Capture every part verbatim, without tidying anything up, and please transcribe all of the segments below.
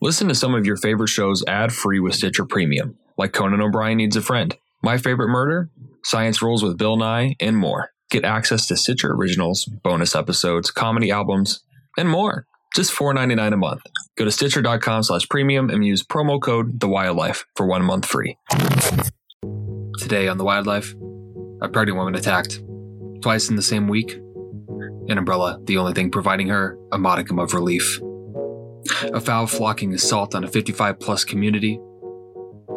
Listen to some of your favorite shows ad-free with Stitcher Premium, like Conan O'Brien Needs a Friend, My Favorite Murder, Science Rules with Bill Nye, and more. Get access to Stitcher Originals, bonus episodes, comedy albums, and more. Just four dollars and ninety-nine cents a month. Go to Stitcher.com slash premium and use promo code TheWildlife for one month free. Today on The Wildlife, a pregnant woman attacked twice in the same week. An umbrella, the only thing providing her a modicum of relief. A foul flocking assault on a fifty-five plus community.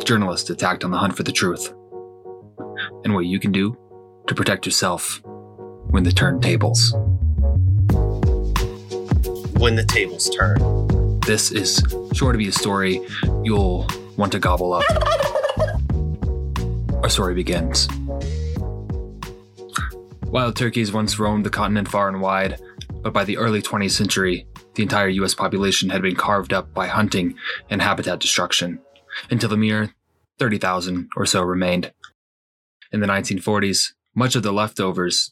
Journalists attacked on the hunt for the truth. And what you can do to protect yourself when the turn tables. When the tables turn. This is sure to be a story you'll want to gobble up. Our story begins. Wild turkeys once roamed the continent far and wide, but by the early twentieth century, the entire U S population had been carved up by hunting and habitat destruction, until a mere thirty thousand or so remained. In the nineteen forties, much of the leftovers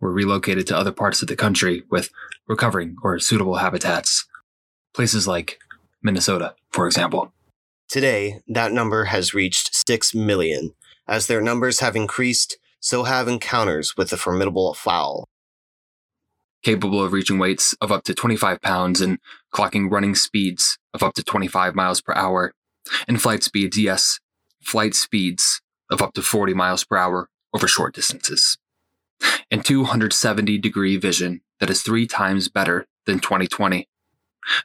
were relocated to other parts of the country with recovering or suitable habitats. Places like Minnesota, for example. Today, that number has reached six million. As their numbers have increased, so have encounters with the formidable fowl. Capable of reaching weights of up to twenty-five pounds and clocking running speeds of up to twenty-five miles per hour, and flight speeds, yes, flight speeds of up to forty miles per hour over short distances. And two hundred seventy degree vision that is three times better than twenty twenty.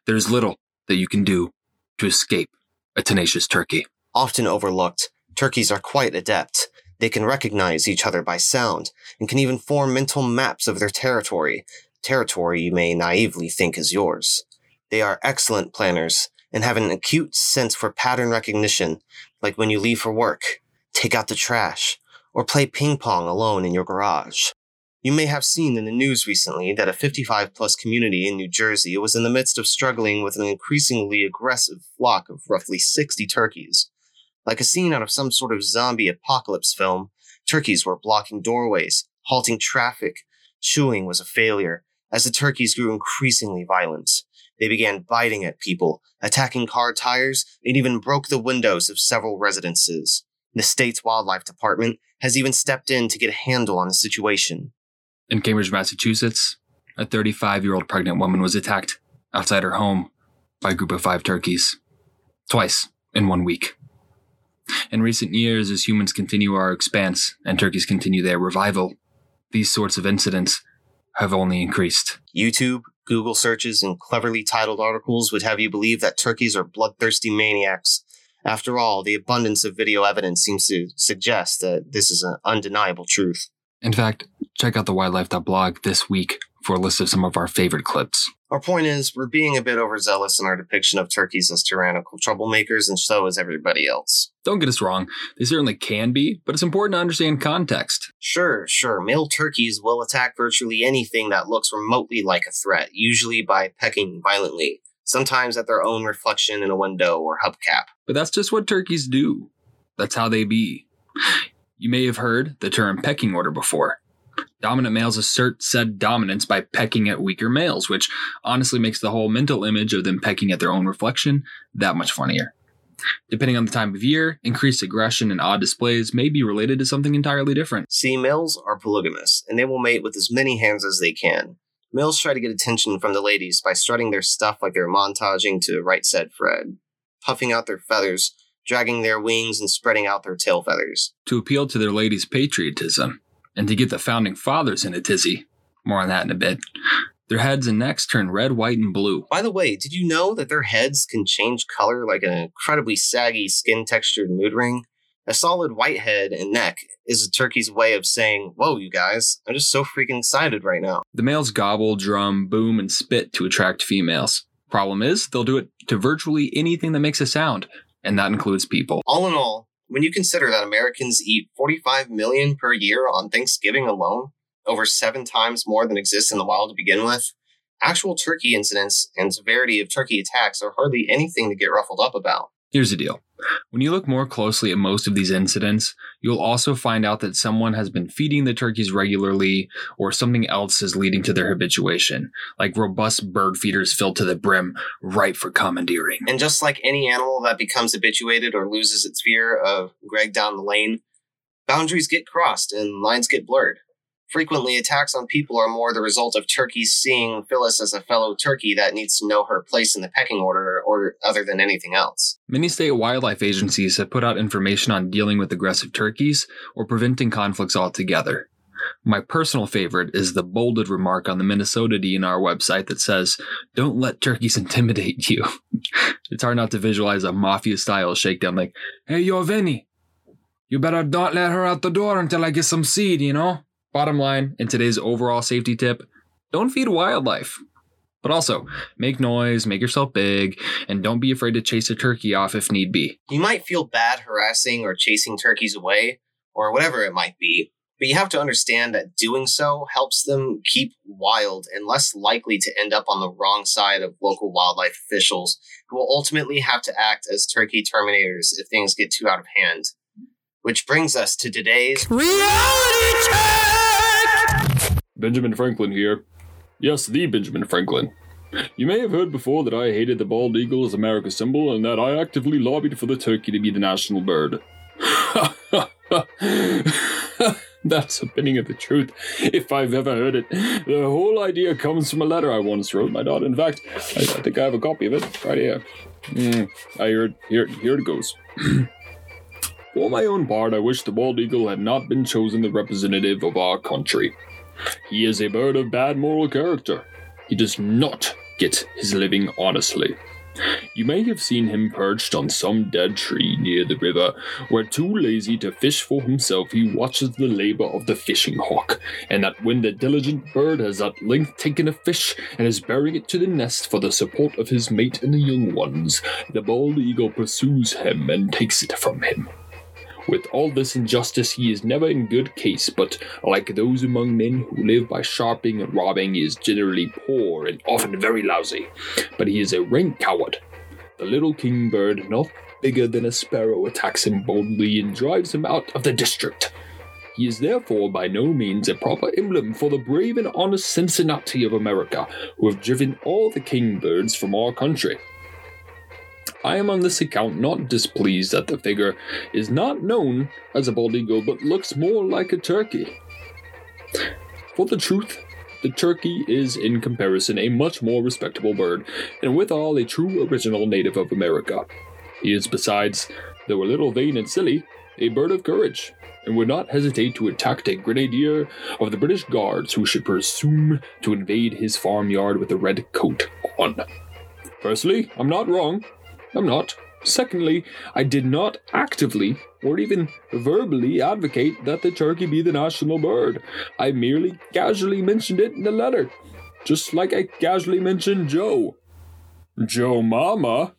There's little that you can do to escape a tenacious turkey. Often overlooked, turkeys are quite adept. They can recognize each other by sound and can even form mental maps of their territory, territory you may naively think is yours. They are excellent planners and have an acute sense for pattern recognition, like when you leave for work, take out the trash, or play ping pong alone in your garage. You may have seen in the news recently that a fifty-five plus community in New Jersey was in the midst of struggling with an increasingly aggressive flock of roughly sixty turkeys. Like a scene out of some sort of zombie apocalypse film, turkeys were blocking doorways, halting traffic. Chewing was a failure, as the turkeys grew increasingly violent. They began biting at people, attacking car tires, and even broke the windows of several residences. The state's wildlife department has even stepped in to get a handle on the situation. In Cambridge, Massachusetts, a thirty-five-year-old pregnant woman was attacked outside her home by a group of five turkeys, twice in one week. In recent years, as humans continue our expanse and turkeys continue their revival, these sorts of incidents have only increased. YouTube, Google searches, and cleverly titled articles would have you believe that turkeys are bloodthirsty maniacs. After all, the abundance of video evidence seems to suggest that this is an undeniable truth. In fact, check out the wildlife dot blog this week for a list of some of our favorite clips. Our point is, we're being a bit overzealous in our depiction of turkeys as tyrannical troublemakers, and so is everybody else. Don't get us wrong, they certainly can be, but it's important to understand context. Sure, sure, male turkeys will attack virtually anything that looks remotely like a threat, usually by pecking violently, sometimes at their own reflection in a window or hubcap. But that's just what turkeys do. That's how they be. You may have heard the term pecking order before. Dominant males assert said dominance by pecking at weaker males, which honestly makes the whole mental image of them pecking at their own reflection that much funnier. Depending on the time of year, increased aggression and odd displays may be related to something entirely different. See, males are polygamous, and they will mate with as many hands as they can. Males try to get attention from the ladies by strutting their stuff like they're montaging to Right Said Fred, puffing out their feathers, dragging their wings, and spreading out their tail feathers. To appeal to their ladies' patriotism, and to get the founding fathers in a tizzy. More on that in a bit. Their heads and necks turn red, white, and blue. By the way, did you know that their heads can change color like an incredibly saggy, skin-textured mood ring? A solid white head and neck is a turkey's way of saying, whoa, you guys, I'm just so freaking excited right now. The males gobble, drum, boom, and spit to attract females. Problem is, they'll do it to virtually anything that makes a sound, and that includes people. All in all, when you consider that Americans eat forty-five million per year on Thanksgiving alone, over seven times more than exists in the wild to begin with, actual turkey incidents and severity of turkey attacks are hardly anything to get ruffled up about. Here's the deal. When you look more closely at most of these incidents, you'll also find out that someone has been feeding the turkeys regularly or something else is leading to their habituation, like robust bird feeders filled to the brim, ripe for commandeering. And just like any animal that becomes habituated or loses its fear of Greg down the lane, boundaries get crossed and lines get blurred. Frequently, attacks on people are more the result of turkeys seeing Phyllis as a fellow turkey that needs to know her place in the pecking order or other than anything else. Many state wildlife agencies have put out information on dealing with aggressive turkeys or preventing conflicts altogether. My personal favorite is the bolded remark on the Minnesota D N R website that says, "Don't let turkeys intimidate you." It's hard not to visualize a mafia-style shakedown like, "Hey, yo, Vinny, you better not let her out the door until I get some seed, you know?" Bottom line, in today's overall safety tip, don't feed wildlife. But also, make noise, make yourself big, and don't be afraid to chase a turkey off if need be. You might feel bad harassing or chasing turkeys away, or whatever it might be, but you have to understand that doing so helps them keep wild and less likely to end up on the wrong side of local wildlife officials, who will ultimately have to act as turkey terminators if things get too out of hand. Which brings us to today's Reality Check! Benjamin Franklin here. Yes, the Benjamin Franklin. You may have heard before that I hated the bald eagle as America's symbol and that I actively lobbied for the turkey to be the national bird. That's a pinning of the truth, if I've ever heard it. The whole idea comes from a letter I once wrote my daughter. In fact, I, I think I have a copy of it right here. Mm, I heard, here, here it goes. For my own part, I wish the bald eagle had not been chosen the representative of our country. He is a bird of bad moral character. He does not get his living honestly. You may have seen him perched on some dead tree near the river, where too lazy to fish for himself, he watches the labor of the fishing hawk, and that when the diligent bird has at length taken a fish and is bearing it to the nest for the support of his mate and the young ones, the bald eagle pursues him and takes it from him. With all this injustice, he is never in good case, but like those among men who live by sharping and robbing, he is generally poor and often very lousy. But he is a rank coward. The little kingbird, not bigger than a sparrow, attacks him boldly and drives him out of the district. He is therefore by no means a proper emblem for the brave and honest Cincinnati of America, who have driven all the kingbirds from our country. I am on this account not displeased that the figure is not known as a bald eagle, but looks more like a turkey. For the truth, the turkey is in comparison a much more respectable bird, and withal a true original native of America. He is besides, though a little vain and silly, a bird of courage, and would not hesitate to attack a grenadier of the British Guards who should presume to invade his farmyard with a red coat on. Firstly, I'm not wrong. I'm not. Secondly, I did not actively or even verbally advocate that the turkey be the national bird. I merely casually mentioned it in the letter, just like I casually mentioned Joe. Joe Mama.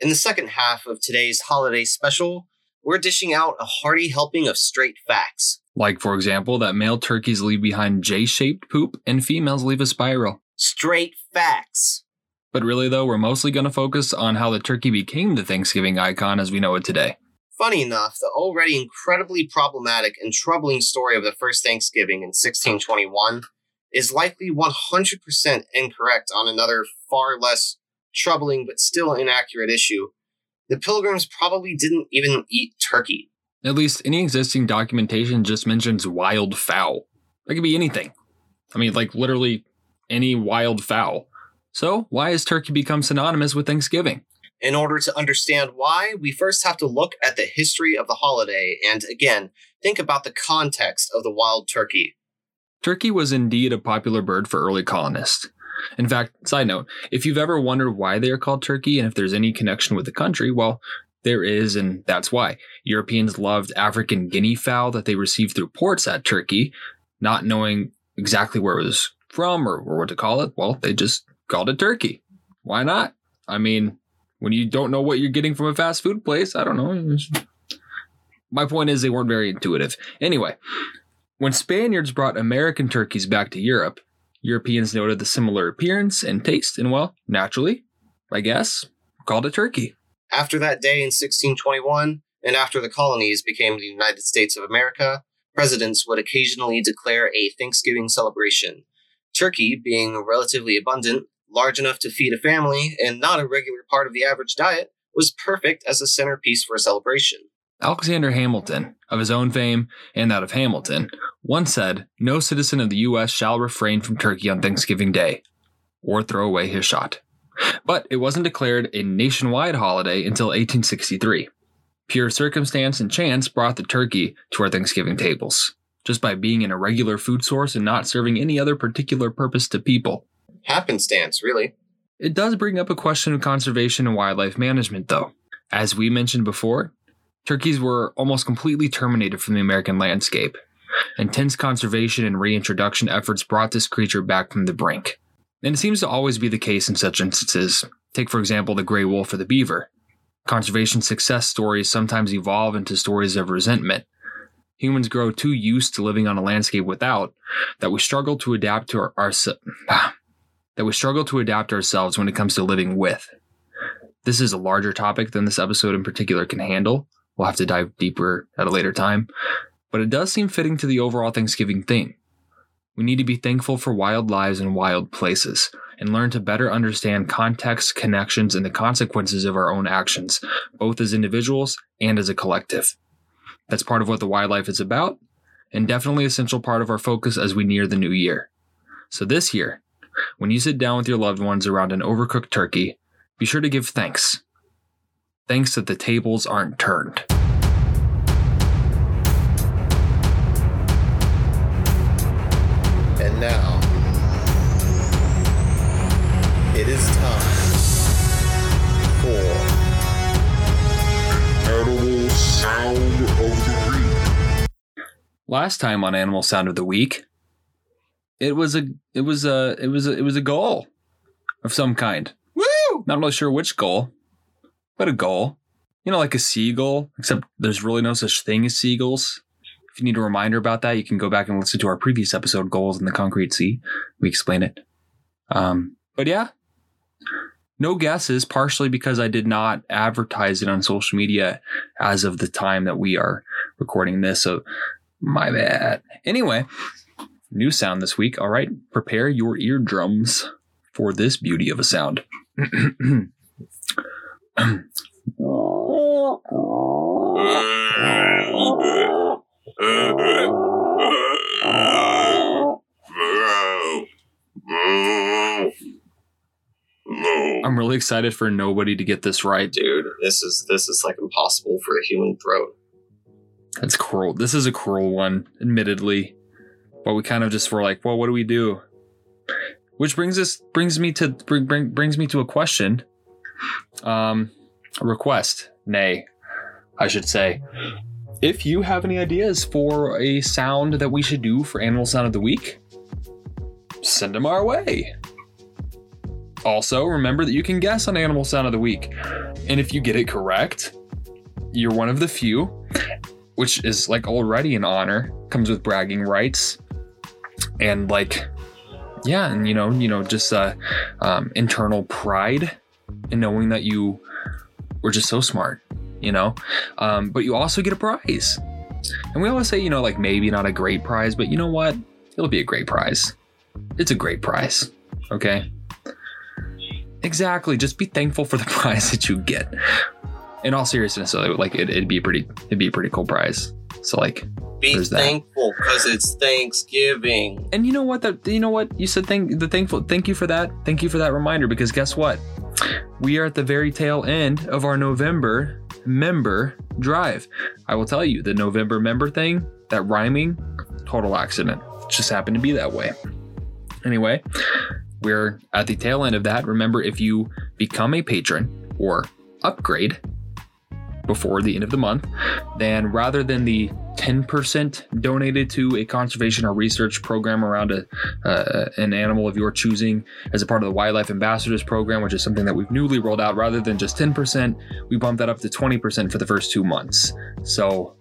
In the second half of today's holiday special, we're dishing out a hearty helping of straight facts. Like, for example, that male turkeys leave behind J-shaped poop and females leave a spiral. Straight facts. But really, though, we're mostly going to focus on how the turkey became the Thanksgiving icon as we know it today. Funny enough, the already incredibly problematic and troubling story of the first Thanksgiving in sixteen twenty-one is likely one hundred percent incorrect on another far less troubling but still inaccurate issue. The Pilgrims probably didn't even eat turkey. At least any existing documentation just mentions wild fowl. That could be anything. I mean, like literally any wild fowl. So, why has turkey become synonymous with Thanksgiving? In order to understand why, we first have to look at the history of the holiday and, again, think about the context of the wild turkey. Turkey was indeed a popular bird for early colonists. In fact, side note, if you've ever wondered why they are called turkey and if there's any connection with the country, well, there is, and that's why. Europeans loved African guinea fowl that they received through ports at Turkey, not knowing exactly where it was from or what to call it. Well, they just called it turkey. Why not? I mean, when you don't know what you're getting from a fast food place, I don't know. My point is they weren't very intuitive. Anyway, when Spaniards brought American turkeys back to Europe, Europeans noted the similar appearance and taste and, well, naturally, I guess, called it turkey. After that day in sixteen twenty-one, and after the colonies became the United States of America, presidents would occasionally declare a Thanksgiving celebration. Turkey, being relatively abundant, large enough to feed a family, and not a regular part of the average diet, was perfect as a centerpiece for a celebration. Alexander Hamilton, of his own fame and that of Hamilton, once said, "No citizen of the U S shall refrain from turkey on Thanksgiving Day, or throw away his shot." But it wasn't declared a nationwide holiday until eighteen sixty-three. Pure circumstance and chance brought the turkey to our Thanksgiving tables, just by being an irregular food source and not serving any other particular purpose to people. Happenstance, really. It does bring up a question of conservation and wildlife management, though. As we mentioned before, turkeys were almost completely terminated from the American landscape. Intense conservation and reintroduction efforts brought this creature back from the brink. And it seems to always be the case in such instances. Take, for example, the gray wolf or the beaver. Conservation success stories sometimes evolve into stories of resentment. Humans grow too used to living on a landscape without that we struggle to adapt to our, our that we struggle to adapt ourselves when it comes to living with. This is a larger topic than this episode in particular can handle. We'll have to dive deeper at a later time, but it does seem fitting to the overall Thanksgiving theme. We need to be thankful for wild lives and wild places, and learn to better understand context, connections, and the consequences of our own actions, both as individuals and as a collective. That's part of what The Wildlife is about, and definitely an essential part of our focus as we near the new year. So this year, when you sit down with your loved ones around an overcooked turkey, be sure to give thanks. Thanks that the tables aren't turned. And now, it is time for Animal Sound of the Week. Last time on Animal Sound of the Week, it was a it was a it was a, it was a goal of some kind. Woo! Not really sure which goal, but a goal. You know, like a seagull, except there's really no such thing as seagulls. If you need a reminder about that, you can go back and listen to our previous episode, Goals in the Concrete Sea. We explain it. Um, but yeah. No guesses, partially because I did not advertise it on social media as of the time that we are recording this. So my bad. Anyway, new sound this week. All right. Prepare your eardrums for this beauty of a sound. I'm really excited for nobody to get this right. Dude, this is this is like impossible for a human throat. That's cruel. This is a cruel one, admittedly. But we kind of just were like, well, what do we do? Which brings us brings me to bring, bring brings me to a question. Um a request, nay, I should say. If you have any ideas for a sound that we should do for Animal Sound of the Week, send them our way. Also, remember that you can guess on Animal Sound of the Week. And if you get it correct, you're one of the few, which is like already an honor, comes with bragging rights. And like, yeah, and you know, you know, just uh, um, internal pride in knowing that you were just so smart. You know, um, but you also get a prize. And we always say, you know, like maybe not a great prize, but you know what? It'll be a great prize. It's a great prize. Okay. Exactly. Just be thankful for the prize that you get. In all seriousness, like it, it'd be a pretty, it'd be a pretty cool prize. So like, be thankful because it's Thanksgiving. And you know what? That you know what you said. Thank the thankful. Thank you for that. Thank you for that reminder. Because guess what? We are at the very tail end of our November member drive. I will tell you, the November member thing, that rhyming, total accident. It just happened to be that way. Anyway, we're at the tail end of that. Remember, if you become a patron or upgrade before the end of the month, then rather than the ten percent donated to a conservation or research program around a uh, an animal of your choosing as a part of the Wildlife Ambassadors program, which is something that we've newly rolled out, rather than just ten percent, we bumped that up to twenty percent for the first two months. So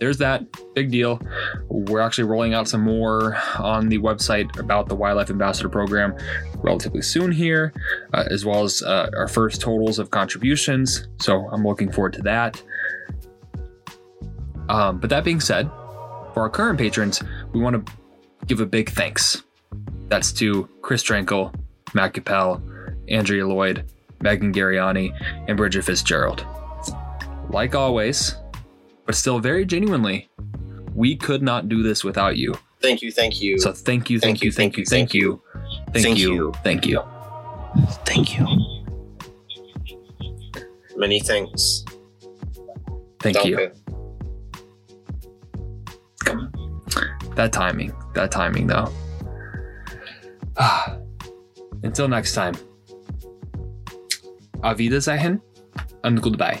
there's that big deal. We're actually rolling out some more on the website about the Wildlife Ambassador Program relatively soon here, uh, as well as uh, our first totals of contributions. So I'm looking forward to that. Um, but that being said, for our current patrons, we want to give a big thanks. That's to Chris Drankel, Matt Capel, Andrea Lloyd, Megan Gariani, and Bridget Fitzgerald. Like always, but still very genuinely, we could not do this without you. Thank you, thank you. So thank you, thank, thank, you, thank, you, thank, you, thank, thank you, thank you, thank you, thank you, thank you. Many thanks. Thank Don't you. Pay. That timing, that timing though. Until next time. Auf Wiedersehen and goodbye.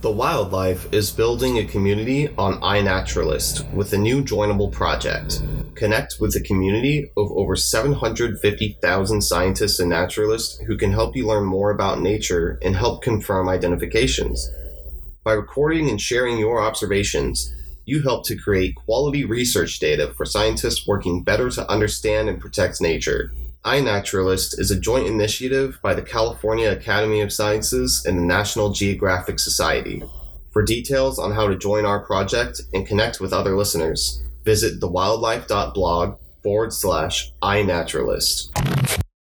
The Wildlife is building a community on iNaturalist with a new joinable project. Connect with a community of over seven hundred fifty thousand scientists and naturalists who can help you learn more about nature and help confirm identifications. By recording and sharing your observations, you help to create quality research data for scientists working better to understand and protect nature. iNaturalist is a joint initiative by the California Academy of Sciences and the National Geographic Society. For details on how to join our project and connect with other listeners, visit the wildlife dot blog forward slash iNaturalist.